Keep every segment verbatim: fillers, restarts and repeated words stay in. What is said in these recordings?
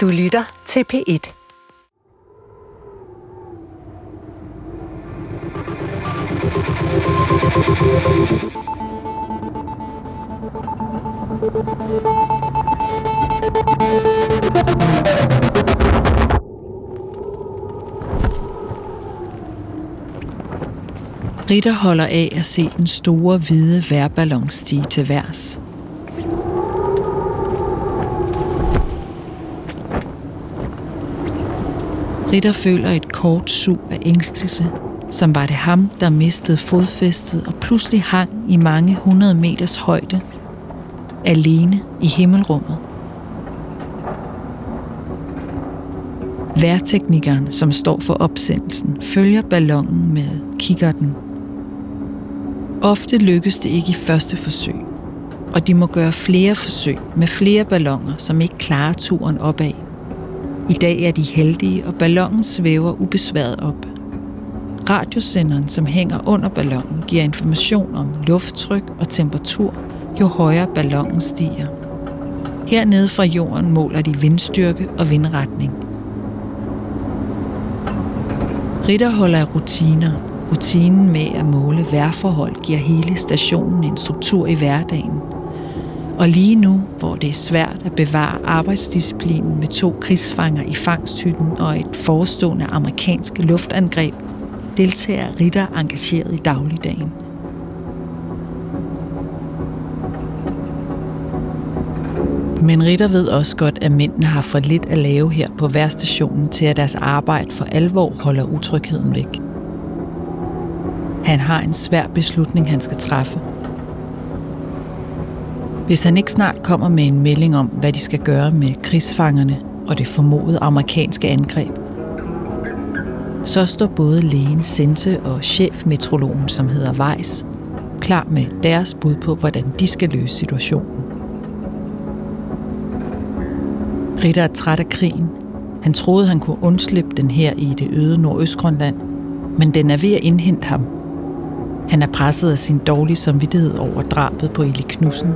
Du lytter til P et. Ritter holder af at se den store, hvide vejrballon stige til værs. Ritter føler et kort sug af ængstelse, som var det ham, der mistede fodfæstet og pludselig hang i mange hundrede meters højde, alene i himmelrummet. Vejrteknikeren, som står for opsendelsen, følger ballonen med kikkerten. Ofte lykkes det ikke i første forsøg, og de må gøre flere forsøg med flere balloner, som ikke klarer turen opad. I dag er de heldige, og ballonen svæver ubesværet op. Radiosenderen, som hænger under ballonen, giver information om lufttryk og temperatur, jo højere ballonen stiger. Hernede fra jorden måler de vindstyrke og vindretning. Ritter holder af rutiner. Rutinen med at måle vejrforhold giver hele stationen en struktur i hverdagen. Og lige nu, hvor det er svært at bevare arbejdsdisciplinen med to krigsfanger i fangsthytten og et forestående amerikansk luftangreb, deltager Ritter engageret i dagligdagen. Men Ritter ved også godt, at mændene har for lidt at lave her på vejrstationen til, at deres arbejde for alvor holder utrygheden væk. Han har en svær beslutning, han skal træffe. Hvis han ikke snart kommer med en melding om, hvad de skal gøre med krigsfangerne og det formodede amerikanske angreb, så står både lægen Sente og chefmeteorologen, som hedder Weiss, klar med deres bud på, hvordan de skal løse situationen. Ritter er træt af krigen. Han troede, han kunne undslippe den her i det øde Nordøstgrønland, men den er ved at indhente ham. Han er presset af sin dårlige samvittighed over drabet på Eli Knudsen.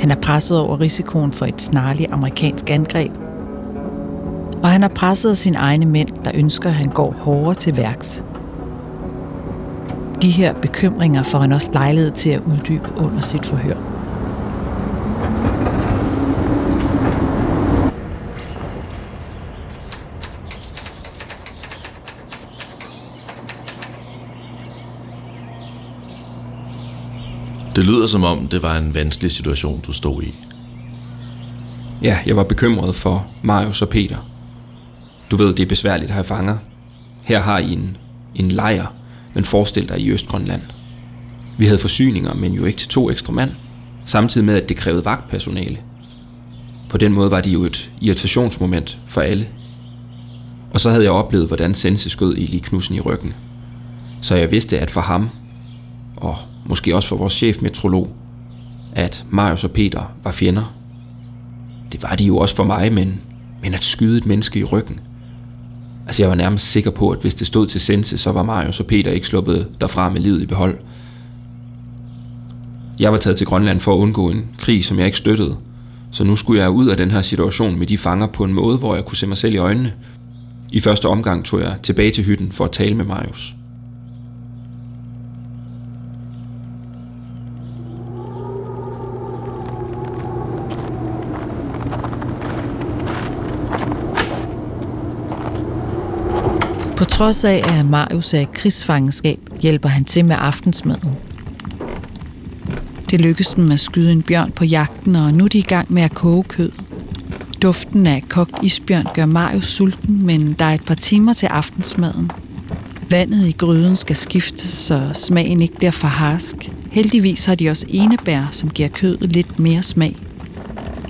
Han er presset over risikoen for et snarligt amerikansk angreb. Og han er presset af sine egne mænd, der ønsker, at han går hårdere til værks. De her bekymringer får han også lejlighed til at uddybe under sit forhør. Det lyder som om, det var en vanskelig situation, du stod i. Ja, jeg var bekymret for Marius og Peter. Du ved, det er besværligt at have fanger. Her har I en, en lejr, men forestil dig i Østgrønland. Vi havde forsyninger, men jo ikke til to ekstra mand, samtidig med, at det krævede vagtpersonale. På den måde var det jo et irritationsmoment for alle. Og så havde jeg oplevet, hvordan Sense skød Eli Knudsen i ryggen. Så jeg vidste, at for ham, og måske også for vores chefmeteorolog, at Marius og Peter var fjender. Det var de jo også for mig, men, men at skyde et menneske i ryggen. Altså jeg var nærmest sikker på, at hvis det stod til Sense, så var Marius og Peter ikke sluppet derfra med livet i behold. Jeg var taget til Grønland for at undgå en krig, som jeg ikke støttede. Så nu skulle jeg ud af den her situation med de fanger på en måde, hvor jeg kunne se mig selv i øjnene. I første omgang tog jeg tilbage til hytten for at tale med Marius. På trods af, at Marius er i krigsfangenskab, hjælper han til med aftensmaden. Det lykkes dem at skyde en bjørn på jagten, og nu er de i gang med at koge kød. Duften af kogt isbjørn gør Marius sulten, men der er et par timer til aftensmaden. Vandet i gryden skal skiftes, så smagen ikke bliver for harsk. Heldigvis har de også enebær, som giver kødet lidt mere smag.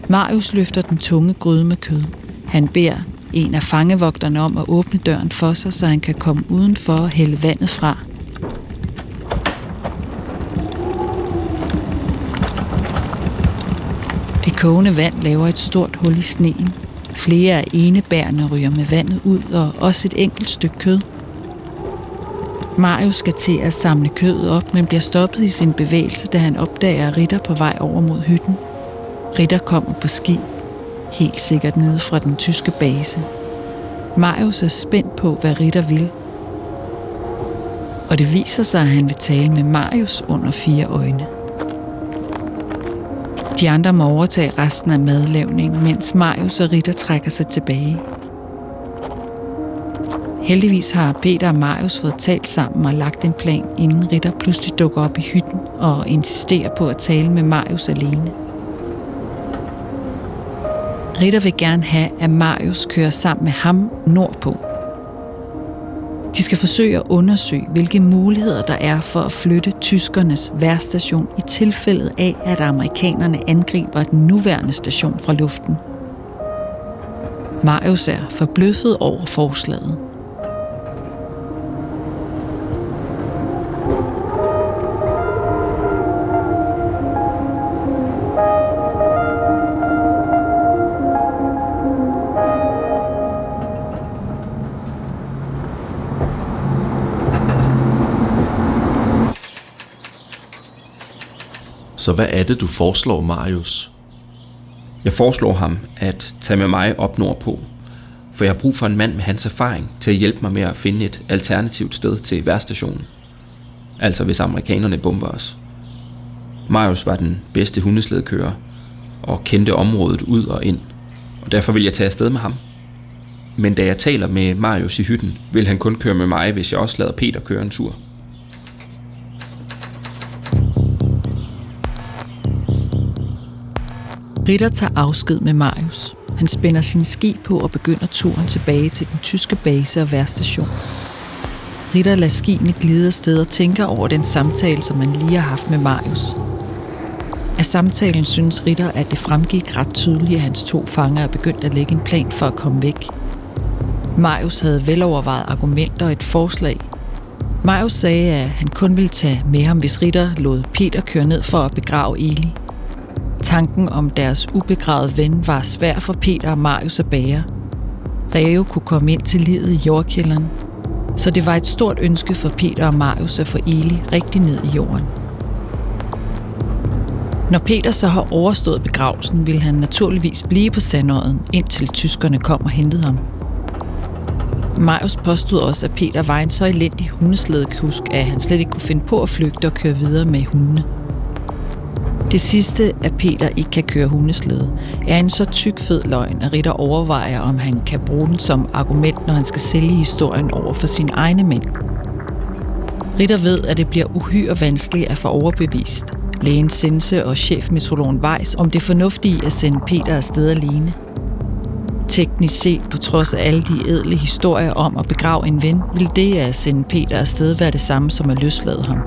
Marius løfter den tunge gryde med kød. Han beder en af fangevogterne om at åbne døren for sig, så han kan komme udenfor og hælde vandet fra. Det kogende vand laver et stort hul i sneen. Flere af enebærene ryger med vandet ud, og også et enkelt stykke kød. Marius skal til at samle kødet op, men bliver stoppet i sin bevægelse, da han opdager Ritter på vej over mod hytten. Ritter kommer på ski. helt sikkert nede fra den tyske base. Marius er spændt på, hvad Ritter vil. Og det viser sig, at han vil tale med Marius under fire øjne. De andre må overtage resten af madlavningen, mens Marius og Ritter trækker sig tilbage. Heldigvis har Peter og Marius fået talt sammen og lagt en plan, inden Ritter pludselig dukker op i hytten og insisterer på at tale med Marius alene. Ritter vil gerne have, at Marius kører sammen med ham nordpå. De skal forsøge at undersøge, hvilke muligheder der er for at flytte tyskernes værstation i tilfældet af, at amerikanerne angriber den nuværende station fra luften. Marius er forbløffet over forslaget. Så hvad er det, du foreslår, Marius? Jeg foreslår ham at tage med mig op nordpå, for jeg har brug for en mand med hans erfaring til at hjælpe mig med at finde et alternativt sted til værstationen. Altså hvis amerikanerne bomber os. Marius var den bedste hundeslædekører og kendte området ud og ind, og derfor vil jeg tage afsted med ham. Men da jeg taler med Marius i hytten, vil han kun køre med mig, hvis jeg også lader Peter køre en tur. Ritter tager afsked med Marius. Han spænder sin ski på og begynder turen tilbage til den tyske base og værstation. Ritter lader skiene glide afsted og tænker over den samtale, som man lige har haft med Marius. Af samtalen synes Ritter, at det fremgik ret tydeligt, at hans to fanger er begyndt at lægge en plan for at komme væk. Marius havde velovervejet argumenter og et forslag. Marius sagde, at han kun ville tage med ham, hvis Ritter lod Peter køre ned for at begrave Eli. Tanken om deres ubegravede ven var svær for Peter og Marius at bære. Ræve kunne komme ind til livet i jordkælderen, så det var et stort ønske for Peter og Marius at få Eli rigtig ned i jorden. Når Peter så har overstået begravelsen, ville han naturligvis blive på Sandrøen, indtil tyskerne kom og hentede ham. Marius påstod også, at Peter var en så elendig hundeslædekusk, at han slet ikke kunne finde på at flygte og køre videre med hundene. Det sidste, at Peter ikke kan køre hundeslæde, er en så tyk fed løgn, at Ritter overvejer, om han kan bruge den som argument, når han skal sælge historien over for sine egne mænd. Ritter ved, at det bliver uhyre vanskeligt at få overbevist lægen Sente og chefmeteorologen Weiss om det fornuftige at sende Peter afsted alene. Teknisk set, på trods af alle de ædle historier om at begrave en ven, vil det at sende Peter afsted være det samme som at løslade ham.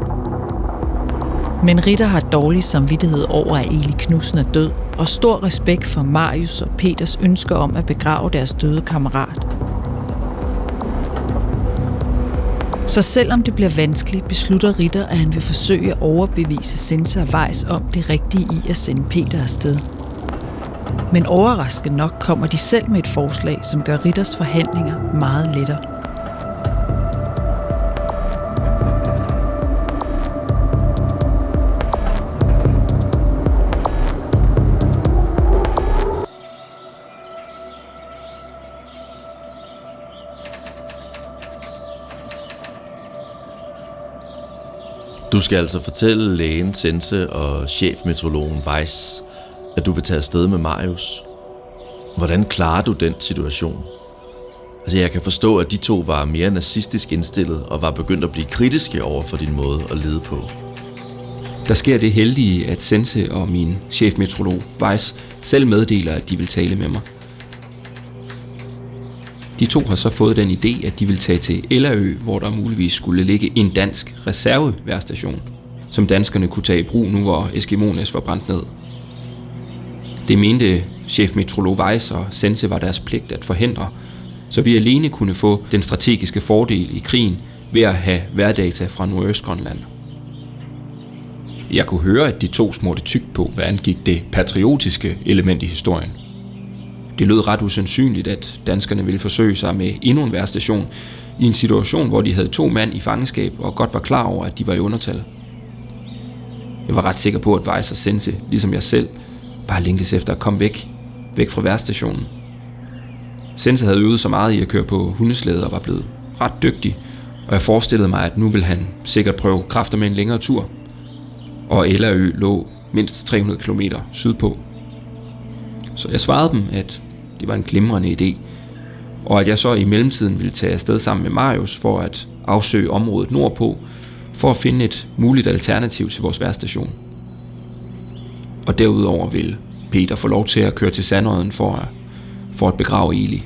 Men Ritter har dårlig samvittighed over, at Eli Knudsen er død, og stor respekt for Marius og Peters ønsker om at begrave deres døde kammerat. Så selvom det bliver vanskeligt, beslutter Ritter, at han vil forsøge at overbevise Sente og Weiss om det rigtige i at sende Peter afsted. Men overraskende nok kommer de selv med et forslag, som gør Ritters forhandlinger meget lettere. Du skal altså fortælle lægen Sente og chefmeteorologen Weiss, at du vil tage afsted med Marius. Hvordan klarer du den situation? Altså, jeg kan forstå, at de to var mere nazistisk indstillet og var begyndt at blive kritiske over for din måde at lede på. Der sker det heldige, at Sente og min chefmeteorolog Weiss selv meddeler, at de vil tale med mig. De to har så fået den idé, at de vil tage til Ellerø, hvor der muligvis skulle ligge en dansk reserveværstation, som danskerne kunne tage i brug nu, hvor Eskimonæs var brændt ned. Det mente chefmeteorolog Weiss og Sente var deres pligt at forhindre, så vi alene kunne få den strategiske fordel i krigen ved at have vejrdata fra Nordøstgrønland. Jeg kunne høre, at de to smurte tykt på, hvad angik det patriotiske element i historien. Det lød ret usandsynligt, at danskerne ville forsøge sig med endnu en værstation i en situation, hvor de havde to mand i fangenskab og godt var klar over, at de var i undertal. Jeg var ret sikker på, at Weiss og Sente, ligesom jeg selv, bare længtes efter at komme væk, væk fra værstationen. Sente havde øvet så meget i at køre på hundeslæde og var blevet ret dygtig, og jeg forestillede mig, at nu ville han sikkert prøve kræfter med en længere tur. Og Ellerø lå mindst tre hundrede kilometer sydpå. Så jeg svarede dem, at det var en glimrende idé, og at jeg så i mellemtiden ville tage afsted sammen med Marius for at afsøge området nordpå, for at finde et muligt alternativ til vores værstation. Og derudover ville Peter få lov til at køre til Sandrøen for at, for at begrave Eli.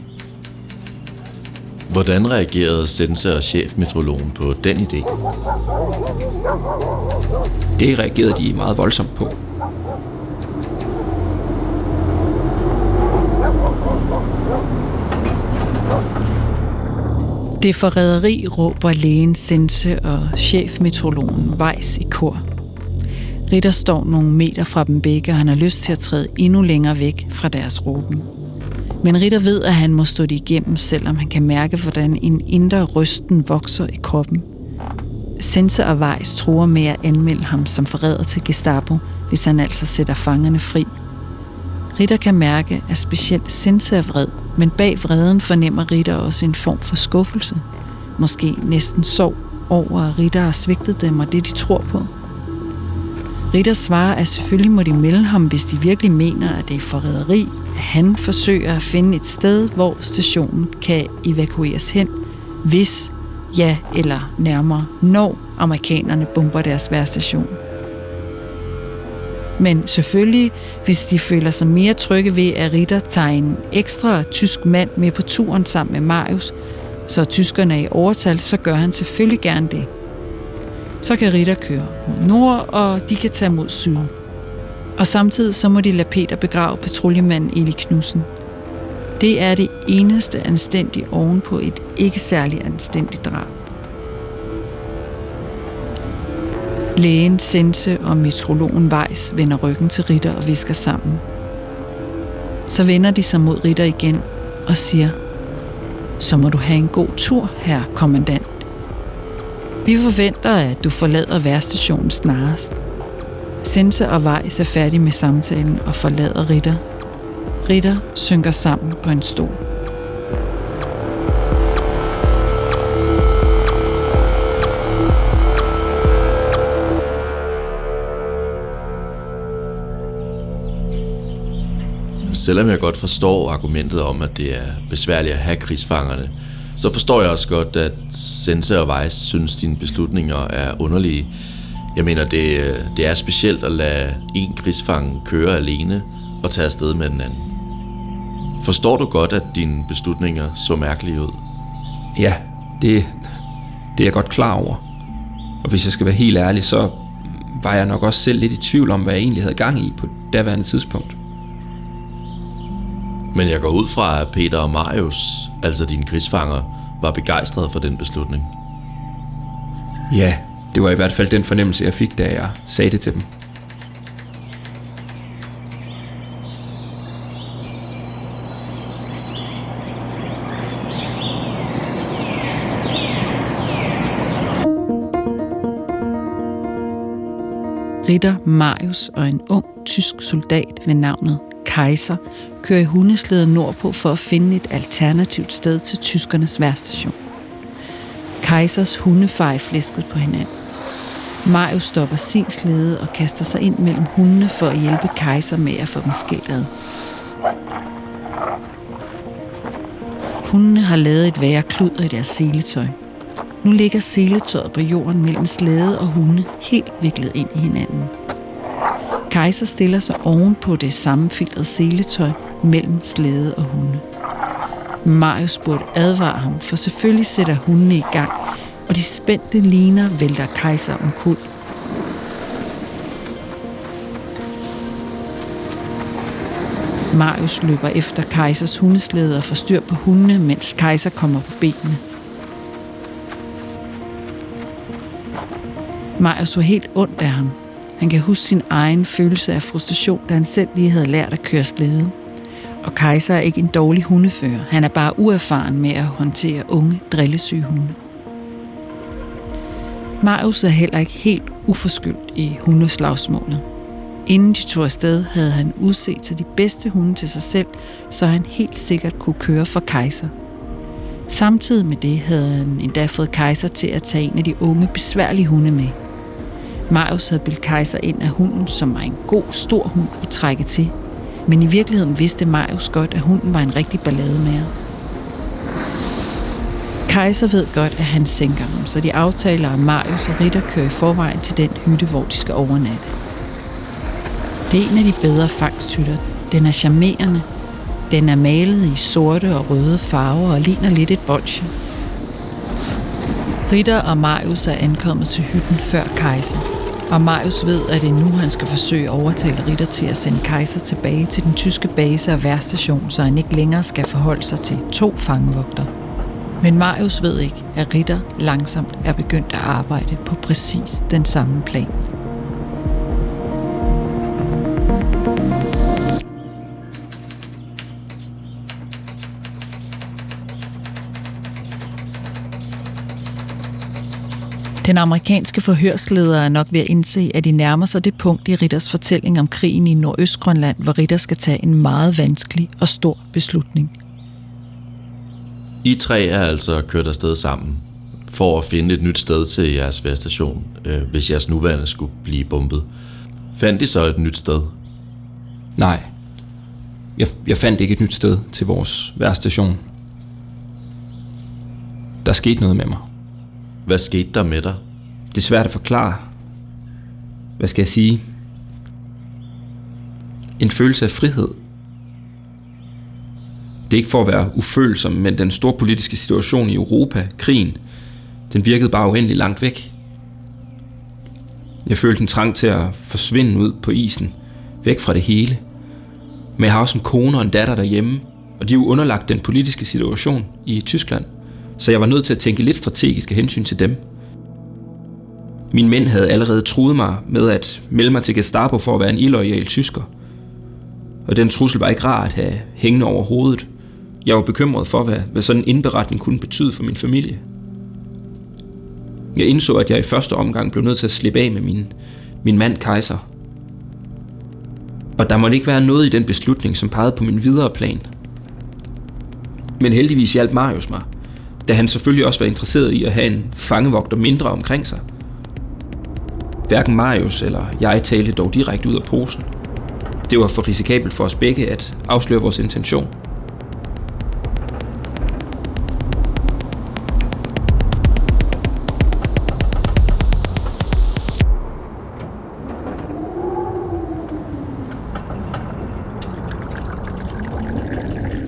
Hvordan reagerede Sente og chefmeteorologen på den idé? Det reagerede de meget voldsomt på. Det forræderi råber lægen Sente og chefmeteorologen Weiss i kor. Ritter står nogle meter fra dem begge, og han har lyst til at træde endnu længere væk fra deres råben. Men Ritter ved, at han må stå det igennem, selvom han kan mærke, hvordan en indre rysten vokser i kroppen. Sente og Weiss truer med at anmelde ham som forræder til Gestapo, hvis han altså sætter fangerne fri. Ritter kan mærke, at specielt Sente er vred, men bag vreden fornemmer Ritter også en form for skuffelse. Måske næsten sorg over, at Ritter har svigtet dem og det, de tror på. Ritter svarer, at selvfølgelig må de melde ham, hvis de virkelig mener, at det er forræderi, at han forsøger at finde et sted, hvor stationen kan evakueres hen, hvis, ja eller nærmere, når amerikanerne bomber deres værstation. Men selvfølgelig, hvis de føler sig mere trygge ved, at Ritter tager en ekstra tysk mand med på turen sammen med Marius, så tyskerne er i overtal, så gør han selvfølgelig gerne det. Så kan Ritter køre mod nord, og de kan tage mod syd. Og samtidig så må de lade Peter begrave patruljemanden Eli Knudsen. Det er det eneste anstændige oven på et ikke særlig anstændigt drab. Lægen Sente og meteorologen Weiss vender ryggen til Ritter og visker sammen. Så vender de sig mod Ritter igen og siger, så må du have en god tur, herre kommandant. Vi forventer, at du forlader værstationen snarest. Sente og Weiss er færdige med samtalen og forlader Ritter. Ritter synker sammen på en stol. Selvom jeg godt forstår argumentet om, at det er besværligt at have krigsfangerne, så forstår jeg også godt, at Sente og Weiss synes, dine beslutninger er underlige. Jeg mener, det, det er specielt at lade en krigsfange køre alene og tage afsted med den anden. Forstår du godt, at dine beslutninger så mærkelige ud? Ja, det, det er jeg godt klar over. Og hvis jeg skal være helt ærlig, så var jeg nok også selv lidt i tvivl om, hvad jeg egentlig havde gang i på daværende tidspunkt. Men jeg går ud fra, at Peter og Marius, altså dine krigsfanger, var begejstrede for den beslutning. Ja, det var i hvert fald den fornemmelse, jeg fik, da jeg sagde det til dem. Ritter, Marius og en ung tysk soldat ved navnet Kaiser kører i hundeslæder nordpå for at finde et alternativt sted til tyskernes værstation. Kaisers hunde fejer flæsket på hinanden. Marius stopper sin slæde og kaster sig ind mellem hundene for at hjælpe Kaiser med at få dem skilt ad. Hundene har lavet et værre kludder i deres seletøj. Nu ligger seletøjet på jorden mellem slæde og hunde helt viklet ind i hinanden. Kaiser stiller sig oven på det sammenfiltrede seletøj mellem slæde og hunde. Marius burde advare ham, for selvfølgelig sætter hundene i gang, og de spændte liner vælter Kaiser omkuld. Marius løber efter Kaisers hundeslæde og får styr på hundene, mens Kaiser kommer på benene. Marius var helt ondt af ham. Han kan huske sin egen følelse af frustration, da han selv lige havde lært at køre slæde. Og Kaiser er ikke en dårlig hundefører. Han er bare uerfaren med at håndtere unge, drillesyge hunde. Marius er heller ikke helt uforskyldt i hundeslagsmålet. Inden de tog afsted, havde han udset sig de bedste hunde til sig selv, så han helt sikkert kunne køre for Kaiser. Samtidig med det havde han endda fået Kaiser til at tage en af de unge, besværlige hunde med. Marius havde bildt Kaiser ind af hunden, som var en god, stor hund kunne trække til. Men i virkeligheden vidste Marius godt, at hunden var en rigtig ballademager. Kaiser ved godt, at han sænker dem, så de aftaler, at Marius og Ritter kører i forvejen til den hytte, hvor de skal overnatte. Det er en af de bedre fangsthytter. Den er charmerende. Den er malet i sorte og røde farver og ligner lidt et bolsje. Ritter og Marius er ankommet til hytten før Kaiser, og Marius ved, at det er nu, han skal forsøge at overtale Ritter til at sende Kaiser tilbage til den tyske base og værstation, så han ikke længere skal forholde sig til to fangevogter. Men Marius ved ikke, at Ritter langsomt er begyndt at arbejde på præcis den samme plan. Den amerikanske forhørsleder er nok ved at indse, at de nærmer sig det punkt i Ritters fortælling om krigen i Nordøstgrønland, hvor Ritter skal tage en meget vanskelig og stor beslutning. I tre er altså kørt afsted sammen for at finde et nyt sted til jeres værstation, øh, hvis jeres nuværende skulle blive bombet. Fandt I så et nyt sted? Nej. Jeg, jeg fandt ikke et nyt sted til vores værstation. Der skete noget med mig. Hvad skete der med dig? Det er svært at forklare. Hvad skal jeg sige? En følelse af frihed. Det er ikke for at være ufølsom, men den store politiske situation i Europa, krigen, den virkede bare uendelig langt væk. Jeg følte en trang til at forsvinde ud på isen, væk fra det hele. Men jeg har også en kone og en datter derhjemme, og de er jo underlagt den politiske situation i Tyskland. Så jeg var nødt til at tænke lidt strategisk af hensyn til dem. Mine mænd havde allerede truet mig med at melde mig til Gestapo for at være en illoyal tysker. Og den trussel var ikke rar at have hængende over hovedet. Jeg var bekymret for, hvad, hvad sådan en indberetning kunne betyde for min familie. Jeg indså, at jeg i første omgang blev nødt til at slippe af med min, min mand Kaiser. Og der måtte ikke være noget i den beslutning, som pegede på min videre plan. Men heldigvis hjalp Marius mig, da han selvfølgelig også var interesseret i at have en fangevogter mindre omkring sig. Hverken Marius eller jeg talte dog direkte ud af posen. Det var for risikabelt for os begge at afsløre vores intention.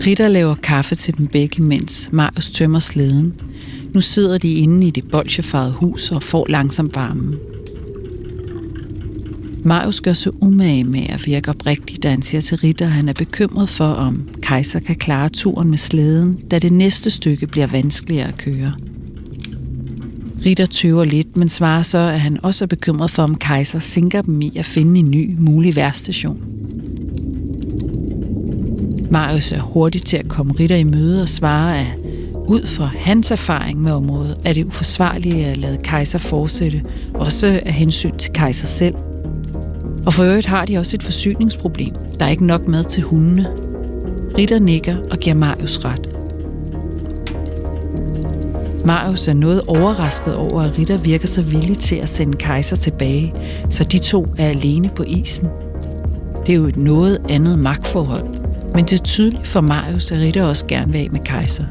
Ritter laver kaffe til dem begge, mens Marius tømmer slæden. Nu sidder de inde i det bolsjefarvede hus og får langsomt varmen. Marius gør sig umage med at virke oprigtigt, da han siger til Ritter, at han er bekymret for, om Kaiser kan klare turen med slæden, da det næste stykke bliver vanskeligere at køre. Ritter tøver lidt, men svarer så, at han også er bekymret for, om Kaiser sinker dem i at finde en ny, mulig værstation. Marius er hurtigt til at komme Ritter i møde og svare, at ud fra hans erfaring med området, er det uforsvarligt at lade Kaiser fortsætte, også af hensyn til Kaiser selv. Og for øvrigt har de også et forsyningsproblem. Der er ikke nok mad til hundene. Ritter nikker og giver Marius ret. Marius er noget overrasket over, at Ritter virker så villig til at sende Kaiser tilbage, så de to er alene på isen. Det er jo et noget andet magtforhold. Men det er tydeligt for Marius, at Ritter også gerne vil af med Kaiser.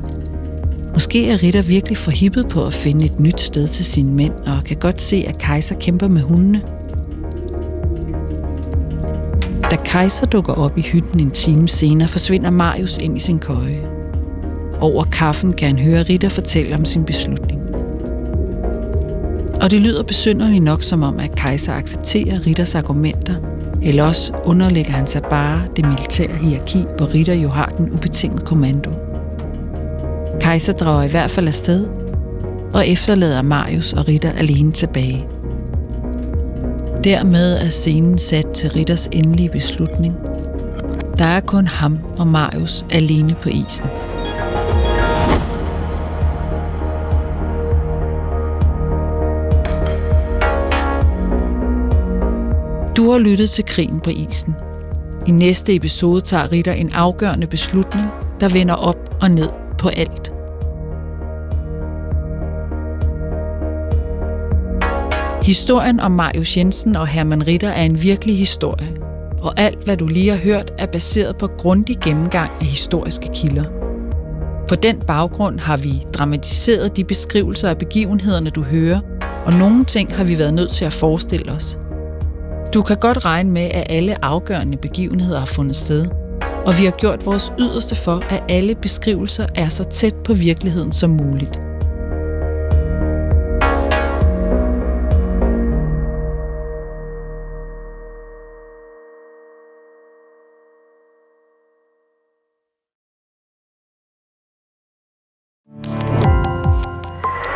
Måske er Ritter virkelig forhippet på at finde et nyt sted til sine mænd, og kan godt se, at Kaiser kæmper med hundene. Da Kaiser dukker op i hytten en time senere, forsvinder Marius ind i sin køje. Over kaffen kan han høre Ritter fortælle om sin beslutning. Og det lyder besynderligt nok, som om at Kaiser accepterer Ritters argumenter, eller også underlægger han sig bare det militære hierarki, hvor Ritter jo har den ubetingede kommando. Kaiser drager i hvert fald afsted, og efterlader Marius og Ritter alene tilbage. Dermed er scenen sat til Ritters endelige beslutning. Der er kun ham og Marius alene på isen. Du Du har lyttet til Krigen på isen. I næste episode tager Ritter en afgørende beslutning, der vender op og ned på alt. Historien om Marius Jensen og Herman Ritter er en virkelig historie, og alt, hvad du lige har hørt, er baseret på grundig gennemgang af historiske kilder. På den baggrund har vi dramatiseret de beskrivelser af begivenhederne, du hører, og nogle ting har vi været nødt til at forestille os. Du kan godt regne med, at alle afgørende begivenheder har fundet sted, og vi har gjort vores yderste for, at alle beskrivelser er så tæt på virkeligheden som muligt.